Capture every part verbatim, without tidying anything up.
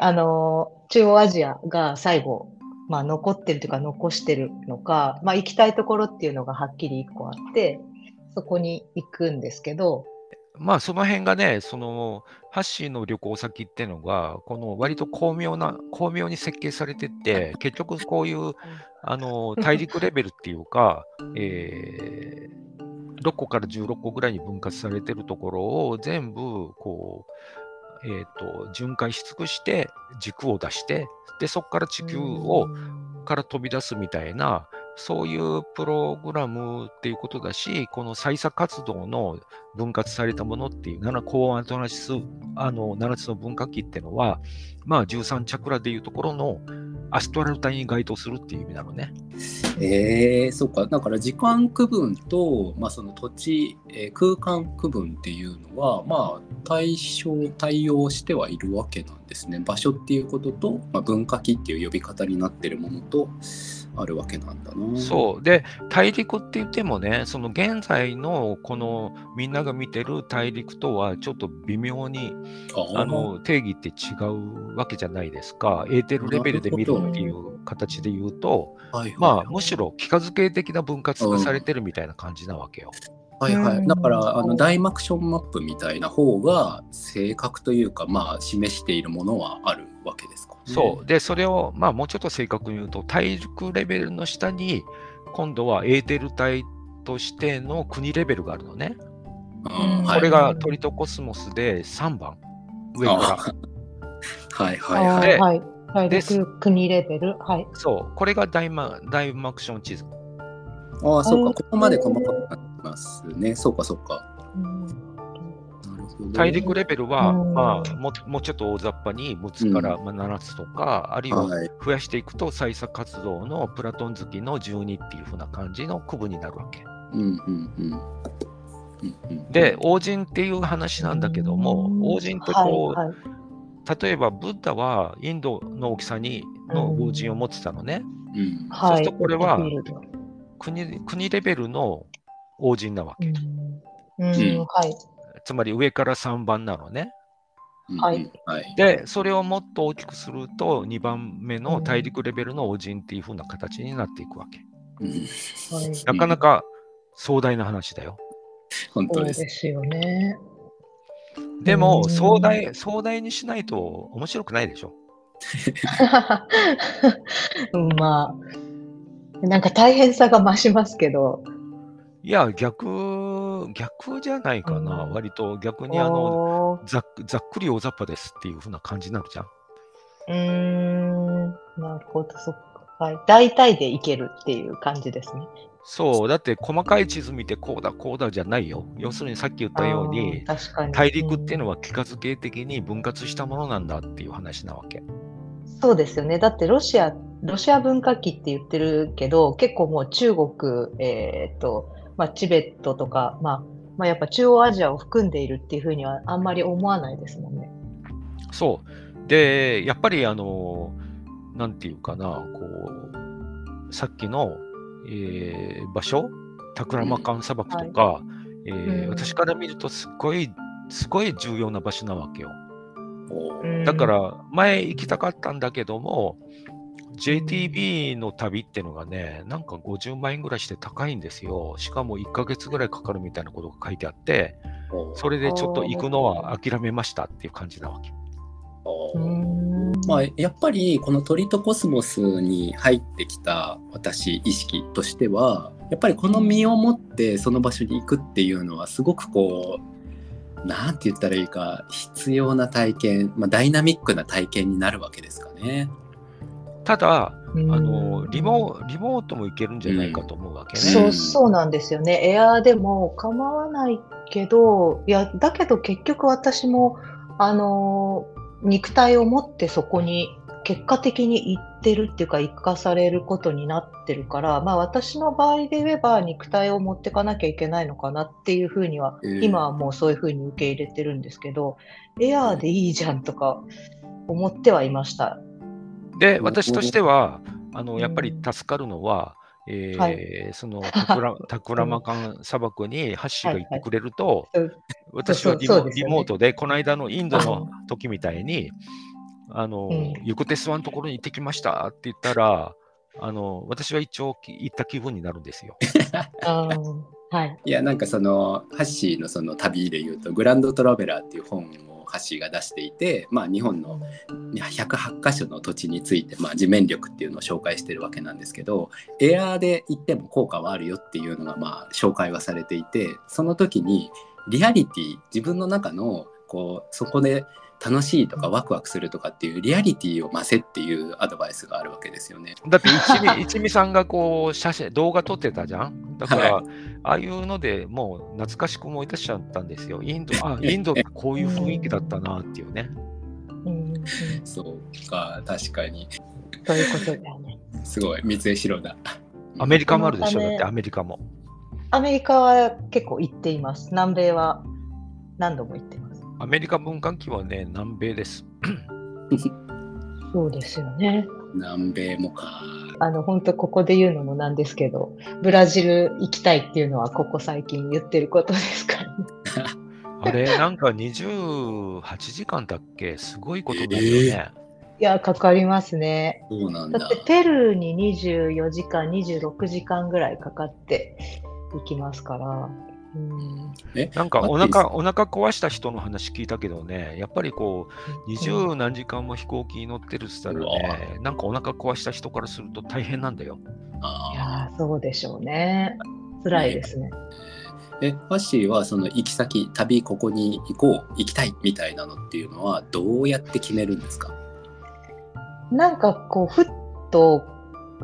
あの、中央アジアが最後、まあ、残ってるというか残してるのか、まあ、行きたいところっていうのがはっきりいっこあって、そこに行くんですけど。まあ、その辺がね、そのハッシーの旅行先っていうのが、この割と巧妙な、巧妙に設計されてって、結局こういうあの大陸レベルっていうか、えー、ろっこからじゅうろっこぐらいに分割されてるところを全部こう、えーと、巡回し尽くして、軸を出して、でそこから地球をから飛び出すみたいな、そういうプログラムっていうことだし、この採査活動の分割されたものっていう、コーアントナシス、あのななつの分割器っていうのは、まあ、じゅうさんチャクラでいうところのアストラル体に該当するっていう意味なのね。えー、そうか。だから時間区分と、まあ、その土地、えー、空間区分っていうのは、まあ、対象、対応してはいるわけなんですね。場所っていうことと、まあ、分割器っていう呼び方になってるものと、あるわけなんだな。そうで、大陸って言ってもね、その現在のこのみんなが見てる大陸とはちょっと微妙にああの定義って違うわけじゃないですか。エーテルレベルで見るっていう形で言うと、まあむしろ幾何学的な分割がされてるみたいな感じなわけよ。はいはい、だからあのダイマクションマップみたいな方が正確というか、まあ、示しているものはあるわけですか、ね、そうで、それを、まあ、もうちょっと正確に言うと、大陸レベルの下に今度はエーテル帯としての国レベルがあるのね。うん、これがトリトコスモスでさんばん上から。はいはいはい。はい、大陸国レベル、はい、そうこれがダイマ、ダイマクション地図。ああ、そうか、ここまで細かくなってますね。そうか、そうか。大陸レベルは、まあ、も, もうちょっと大雑把にむっつからななつとか、うん、あるいは増やしていくと、はい、採査活動のプラトン月のじゅうにっていうふうな感じの区分になるわけ。で、王人っていう話なんだけども、王人ってこう、はいはい、例えばブッダはインドの大きさにの王人を持ってたのね。うんうん、そうするとこれは、はい、国, 国レベルの王人なわけ。つまり上からさんばんなのね。はい、でそれをもっと大きくするとにばんめの大陸レベルの王人っていう風な形になっていくわけ。うん、なかなか壮大な話だよ。本当です。そうですよね。でも壮大、壮大にしないと面白くないでしょ。まあなんか大変さが増しますけど。いや逆、逆じゃないかな、うん、割と逆にあのざっ、ざっくり大雑把ですっていうふうな感じになるじゃん。うーん、なるほど、そっか、はい、大体でいけるっていう感じですね。そう、だって細かい地図見てこうだ、こうだじゃないよ。要するにさっき言ったように、大陸っていうのは幾何学的に分割したものなんだっていう話なわけ。そうですよね。だってロシア、ロシア分割器って言ってるけど、結構もう中国、えーっと、まあ、チベットとか、まあまあ、やっぱ中央アジアを含んでいるっていうふうにはあんまり思わないですもんね。そうで、やっぱりあのなんていうかな、こうさっきの、えー、場所タクラマカン砂漠とか、私から見るとすっごいすごい重要な場所なわけよ。だから前行きたかったんだけども、ジェイティービー の旅っていうのがね、なんかごじゅうまんえんぐらいして高いんですよ。しかもいっかげつぐらいかかるみたいなことが書いてあって、それでちょっと行くのは諦めましたっていう感じなわけ。まあ、やっぱりこのトリトコスモスに入ってきた私意識としては、やっぱりこの身をもってその場所に行くっていうのはすごくこう、なんて言ったらいいか、必要な体験、まあ、ダイナミックな体験になるわけですかね。ただあのリモ、リモートもいけるんじゃないかと思うわけね。うん、そう、そうなんですよね。エアーでも構わないけど、いやだけど結局私もあの肉体を持ってそこに結果的に行ってるっていうか、生かされることになってるから、まあ、私の場合で言えば肉体を持ってかなきゃいけないのかなっていうふうには、えー、今はもうそういうふうに受け入れてるんですけど、エアーでいいじゃんとか思ってはいました。で、私としてはあのやっぱり助かるのは、えーはい、そのタクラ、タクラマカン砂漠にハッシーが行ってくれると、はいはい、私はリモ、そうですよね、リモートでこの間のインドの時みたいにあの、うん、横手諏訪のところに行ってきましたって言ったら、あの私は一応行った気分になるんですよ。あはい、いやなんかそのハッシーのその旅でいうとグランドトラベラーっていう本をハッシーが出していて、まあ、日本のひゃくはちかしょの土地について、まあ、地面力っていうのを紹介してるわけなんですけど、エアーで行っても効果はあるよっていうのがまあ紹介はされていて、その時にリアリティ、自分の中のこうそこで楽しいとかワクワクするとかっていうリアリティを増せっていうアドバイスがあるわけですよね。だって一味、一味さんがこう写真動画撮ってたじゃん。だから、はい、ああいうのでもう懐かしく思い出しちゃったんですよ。インド、あインドってこういう雰囲気だったなっていうね。うんそうか、確かに。そういうことだね。すごい、三江シロだ。アメリカもあるでしょ、だってアメリカも。アメリカは結構行っています。南米は何度も行ってます。アメリカ文化期はね、南米です。そうですよね。南米もか。あの、本当ここで言うのもなんですけど、ブラジル行きたいっていうのはここ最近言ってることですからね。あれ、なんかにじゅうはちじかんだっけ、すごいことですよね。えーいやかかりますね。そうなんだ。だってペルーににじゅうよじかん、にじゅうろくじかんぐらいかかっていきますから。うん、えなんかお腹お腹壊した人の話聞いたけどね、やっぱりこうにじゅうなんじかんも飛行機に乗ってるって言ったらね、なんかお腹壊した人からすると大変なんだよ。あいやそうでしょうね。辛いですね。ねえファッシーはその行き先、旅ここに行こう行きたいみたいなのっていうのはどうやって決めるんですか？なんかこうふっと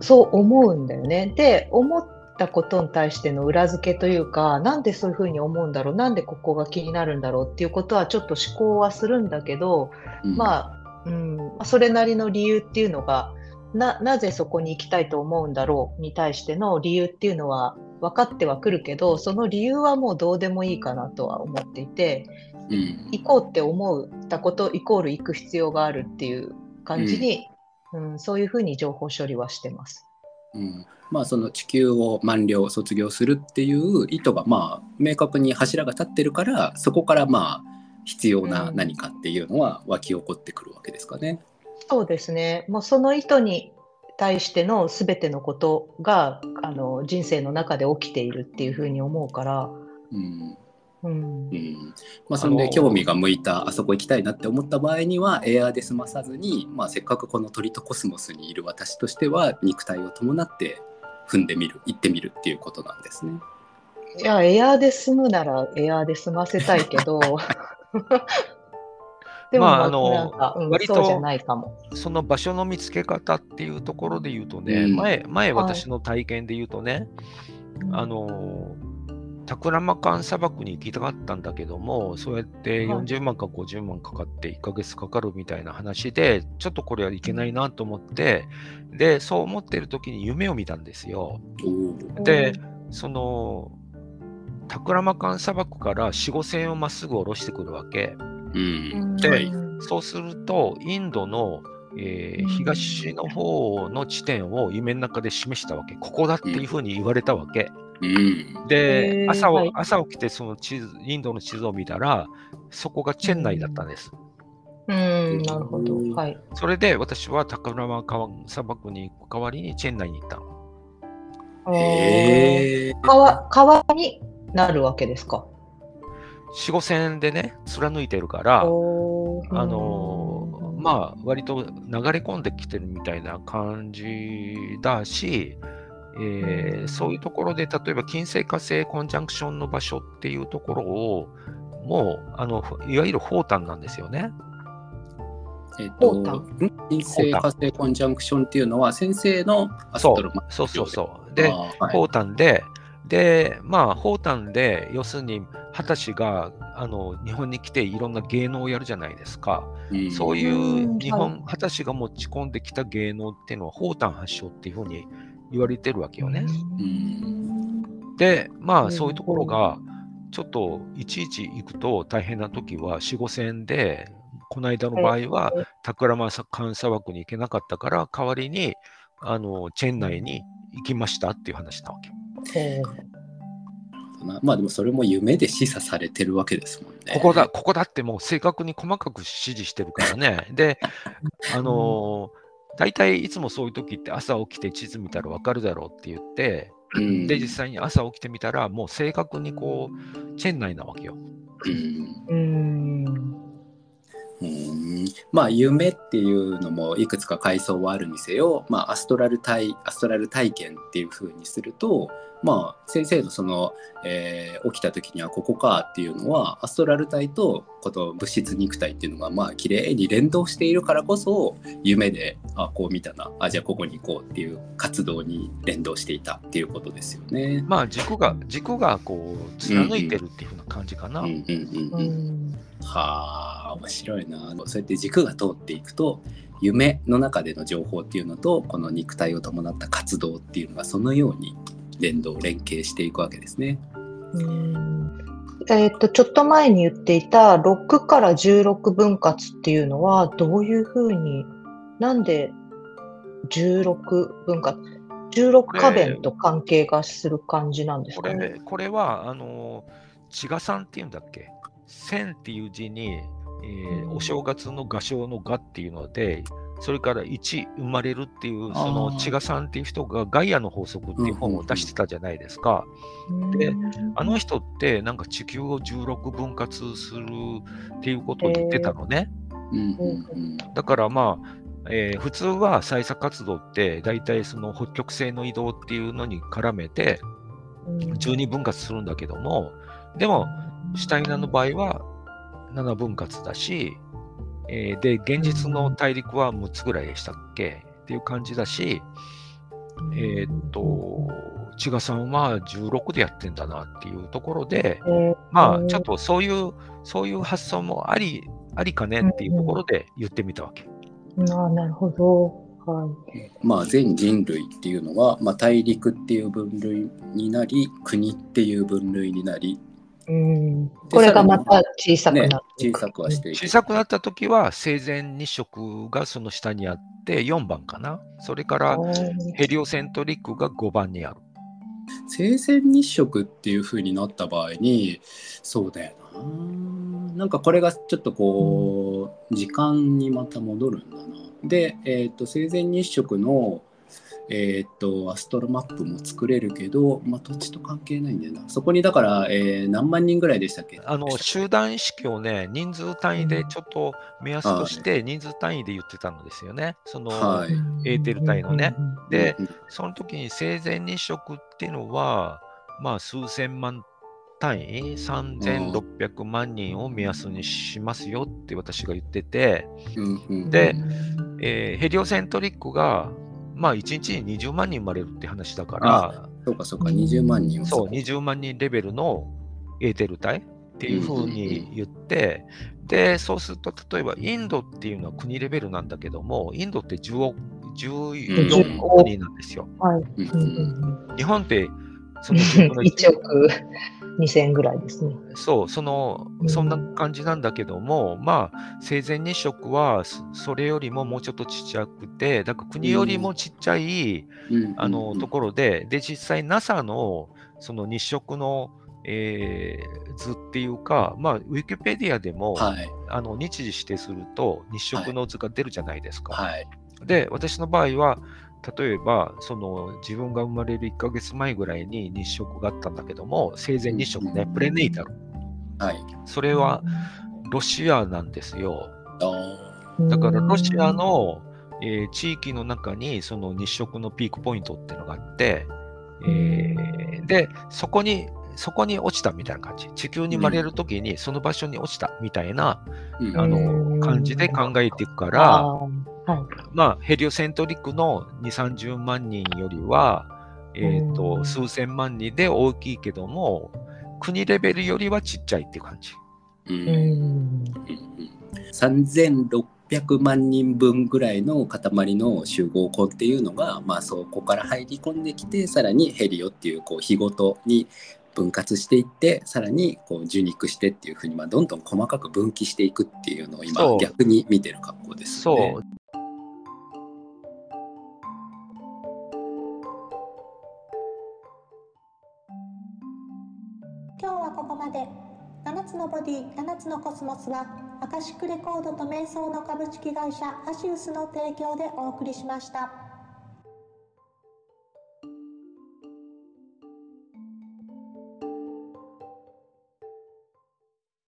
そう思うんだよね。で思ったことに対しての裏付けというか、なんでそういうふうに思うんだろう、なんでここが気になるんだろうっていうことはちょっと思考はするんだけど、うん、まあ、うん、それなりの理由っていうのが な, なぜそこに行きたいと思うんだろうに対しての理由っていうのは分かってはくるけど、その理由はもうどうでもいいかなとは思っていて、うん、行こうって思ったことイコール行く必要があるっていう感じに、うんうん、そういうふうに情報処理はしてます。うん、まあその地球を満了卒業するっていう意図がまあ明確に柱が立ってるから、そこからまあ必要な何かっていうのは湧き起こってくるわけですかね。うん、そうですね。もうその意図に対しての全てのことがあの人生の中で起きているっていうふうに思うから。うんうんうんまあ、そんで興味が向いた、あそこ行きたいなって思った場合にはエアで済まさずに、まあ、せっかくこのトリトコスモスにいる私としては肉体を伴って踏んでみる、行ってみるっていうことなんですね。いやエアで済むならエアで済ませたいけどでも割とそうじゃないかも。その場所の見つけ方っていうところで言うとね、うん、前, 前私の体験で言うとね、はい、あのータクラマカン砂漠に行きたかったんだけども、そうやってよんじゅうまんかごじゅうまんかかっていっかげつかかるみたいな話で、ちょっとこれはいけないなと思って、でそう思っている時に夢を見たんですよ。でそのタクラマカン砂漠から よん、ごせんえんをまっすぐ下ろしてくるわけ、うん、でそうするとインドの、えー、東の方の地点を夢の中で示したわけ。ここだっていうふうに言われたわけ、うんうん、で 朝, はい、朝起きてその地図、インドの地図を見たらそこがチェンナイだったんです。うん、うん、なるほど、はい、それで私はタクラマカン砂漠に行く代わりにチェンナイに行ったの。へー、 川, 川になるわけですか。 よん、ごせんえんでね貫いてるからあのまあ割と流れ込んできてるみたいな感じだし、えーうん、そういうところで例えば金星火星コンジャンクションの場所っていうところをもうあのいわゆるホータンなんですよね。えー、と金星火星コンジャンクションっていうのは先生のアストロマンそうそうそうで、はい、ホータンででまあホータンで要するに二十歳があの日本に来ていろんな芸能をやるじゃないですか、うん、そういう日本二十歳が持ち込んできた芸能っていうのはホータン発祥っていうふうに言われてるわけよね。うん、でまあそういうところがちょっといちいち行くと大変な時は よん、ごせんえんで、この間の場合はタクラマカン砂漠に行けなかったから代わりにあのチェンナイに行きましたっていう話なわけ。かな。まあでもそれも夢で示唆されてるわけですもんね。ここだ、ここだってもう正確に細かく指示してるからね。で、あのー、大体いつもそういう時って朝起きて地図見たら分かるだろうって言って、うん、で実際に朝起きてみたらもう正確にこうチェン内なわけよ。うん、うん、まあ夢っていうのもいくつか階層はあるにせよ、まあ、アストラル体、アストラル体験っていう風にすると、まあ、先生のその、えー、起きた時にはここかっていうのはアストラル体とこと物質肉体っていうのがまあ綺麗に連動しているからこそ夢であこう見たなあじゃあここに行こうっていう活動に連動していたっていうことですよね。まあ軸が軸がこう貫いてるっていうふうな感じかな。はあ面白いな。そうやって軸が通っていくと夢の中での情報っていうのとこの肉体を伴った活動っていうのがそのように連動連携していくわけですね。えっと、ちょっと前に言っていたろくからじゅうろく分割っていうのはどういうふうに、なんでじゅうろく分割、じゅうろく花弁と関係がする感じなんですかね。これ、これ、これはあの千賀さんっていうんだっけ、千っていう字に、えー、お正月の画商の画っていうので、それからいち生まれるっていうその千賀さんっていう人がガイアの法則っていう本を出してたじゃないですか。であの人ってなんか地球をじゅうろく分割するっていうことを言ってたのね。だからまあ、えー、普通は採査活動ってだいたいその北極星の移動っていうのに絡めてじゅうに分割するんだけども、でもシュタイナーの場合はなな分割だし、で現実の大陸はむっつぐらいでしたっけっていう感じだし、えー、っと千賀さんはじゅうろくでやってんだなっていうところで、まあちょっとそういうそういう発想もありありかねっていうところで言ってみたわけ。あ、なるほど。はい、まあ全人類っていうのは、まあ、大陸っていう分類になり国っていう分類になり。うん、これがまた小さくなっていく、ね、小さくはしていく。小さくなった時は生前日食がその下にあってよんばんかな。それからヘリオセントリックがごばんにある。生前日食っていう風になった場合に、そうだよな、なんかこれがちょっとこう、うん、時間にまた戻るんだな。で、えー、と生前日食のえー、っとアストロマップも作れるけど、まあ、土地と関係ないんだよな。そこにだから、えー、何万人ぐらいでしたっけ。あの集団意識をね、人数単位でちょっと目安として人数単位で言ってたのですよね、はい、その、はい、エーテル単位のね。でその時に生前日食っていうのは、まあ、数千万単位さんぜんろっぴゃくまん人を目安にしますよって私が言ってて、で、えー、ヘリオセントリックがまあいちにちににじゅうまん人生まれるって話だから、そうかそうかにじゅうまん人、そうにじゅうまん人レベルのエーテル体っていうふうに言って、でそうすると例えばインドっていうのは国レベルなんだけども、インドってじゅうおくじゅうよんおく人なんですよ。日本ってそのいちおくにせんぐらいですね。そう、そのそんな感じなんだけども、うん、まあ生前日食はそれよりももうちょっとちっちゃくて、だから国よりもちっちゃい、うん、あのところで、で実際 ナサ のその日食の、えー、図っていうか、まあウィキペディアでも、はい、あの日時指定すると日食の図が出るじゃないですか。はいはい、で私の場合は例えばその自分が生まれるいっかげつまえぐらいに日食があったんだけども、生前日食ね、プレネイタル、はい、それはロシアなんですよ。だからロシアの、えー、地域の中にその日食のピークポイントっていうのがあって、えー、でそこにそこに落ちたみたいな感じ、地球に生まれるときにその場所に落ちたみたいな、うん、あの感じで考えていくから、はい、まあヘリオセントリックのにじゅうさんじゅうまん人よりは、えーと、数千万人で大きいけども国レベルよりはちっちゃいっていう感じ。うん、さんぜんろっぴゃくまん人分ぐらいの塊の集合項っていうのが、まあ、そこから入り込んできて、さらにヘリオっていう、こう日ごとに分割していって、さらにこう受肉してっていうふうに、まあ、どんどん細かく分岐していくっていうのを今逆に見てる格好ですよね。そうそう。のボディななつのコスモスはアカシックレコードと瞑想の株式会社アシウスの提供でお送りしました。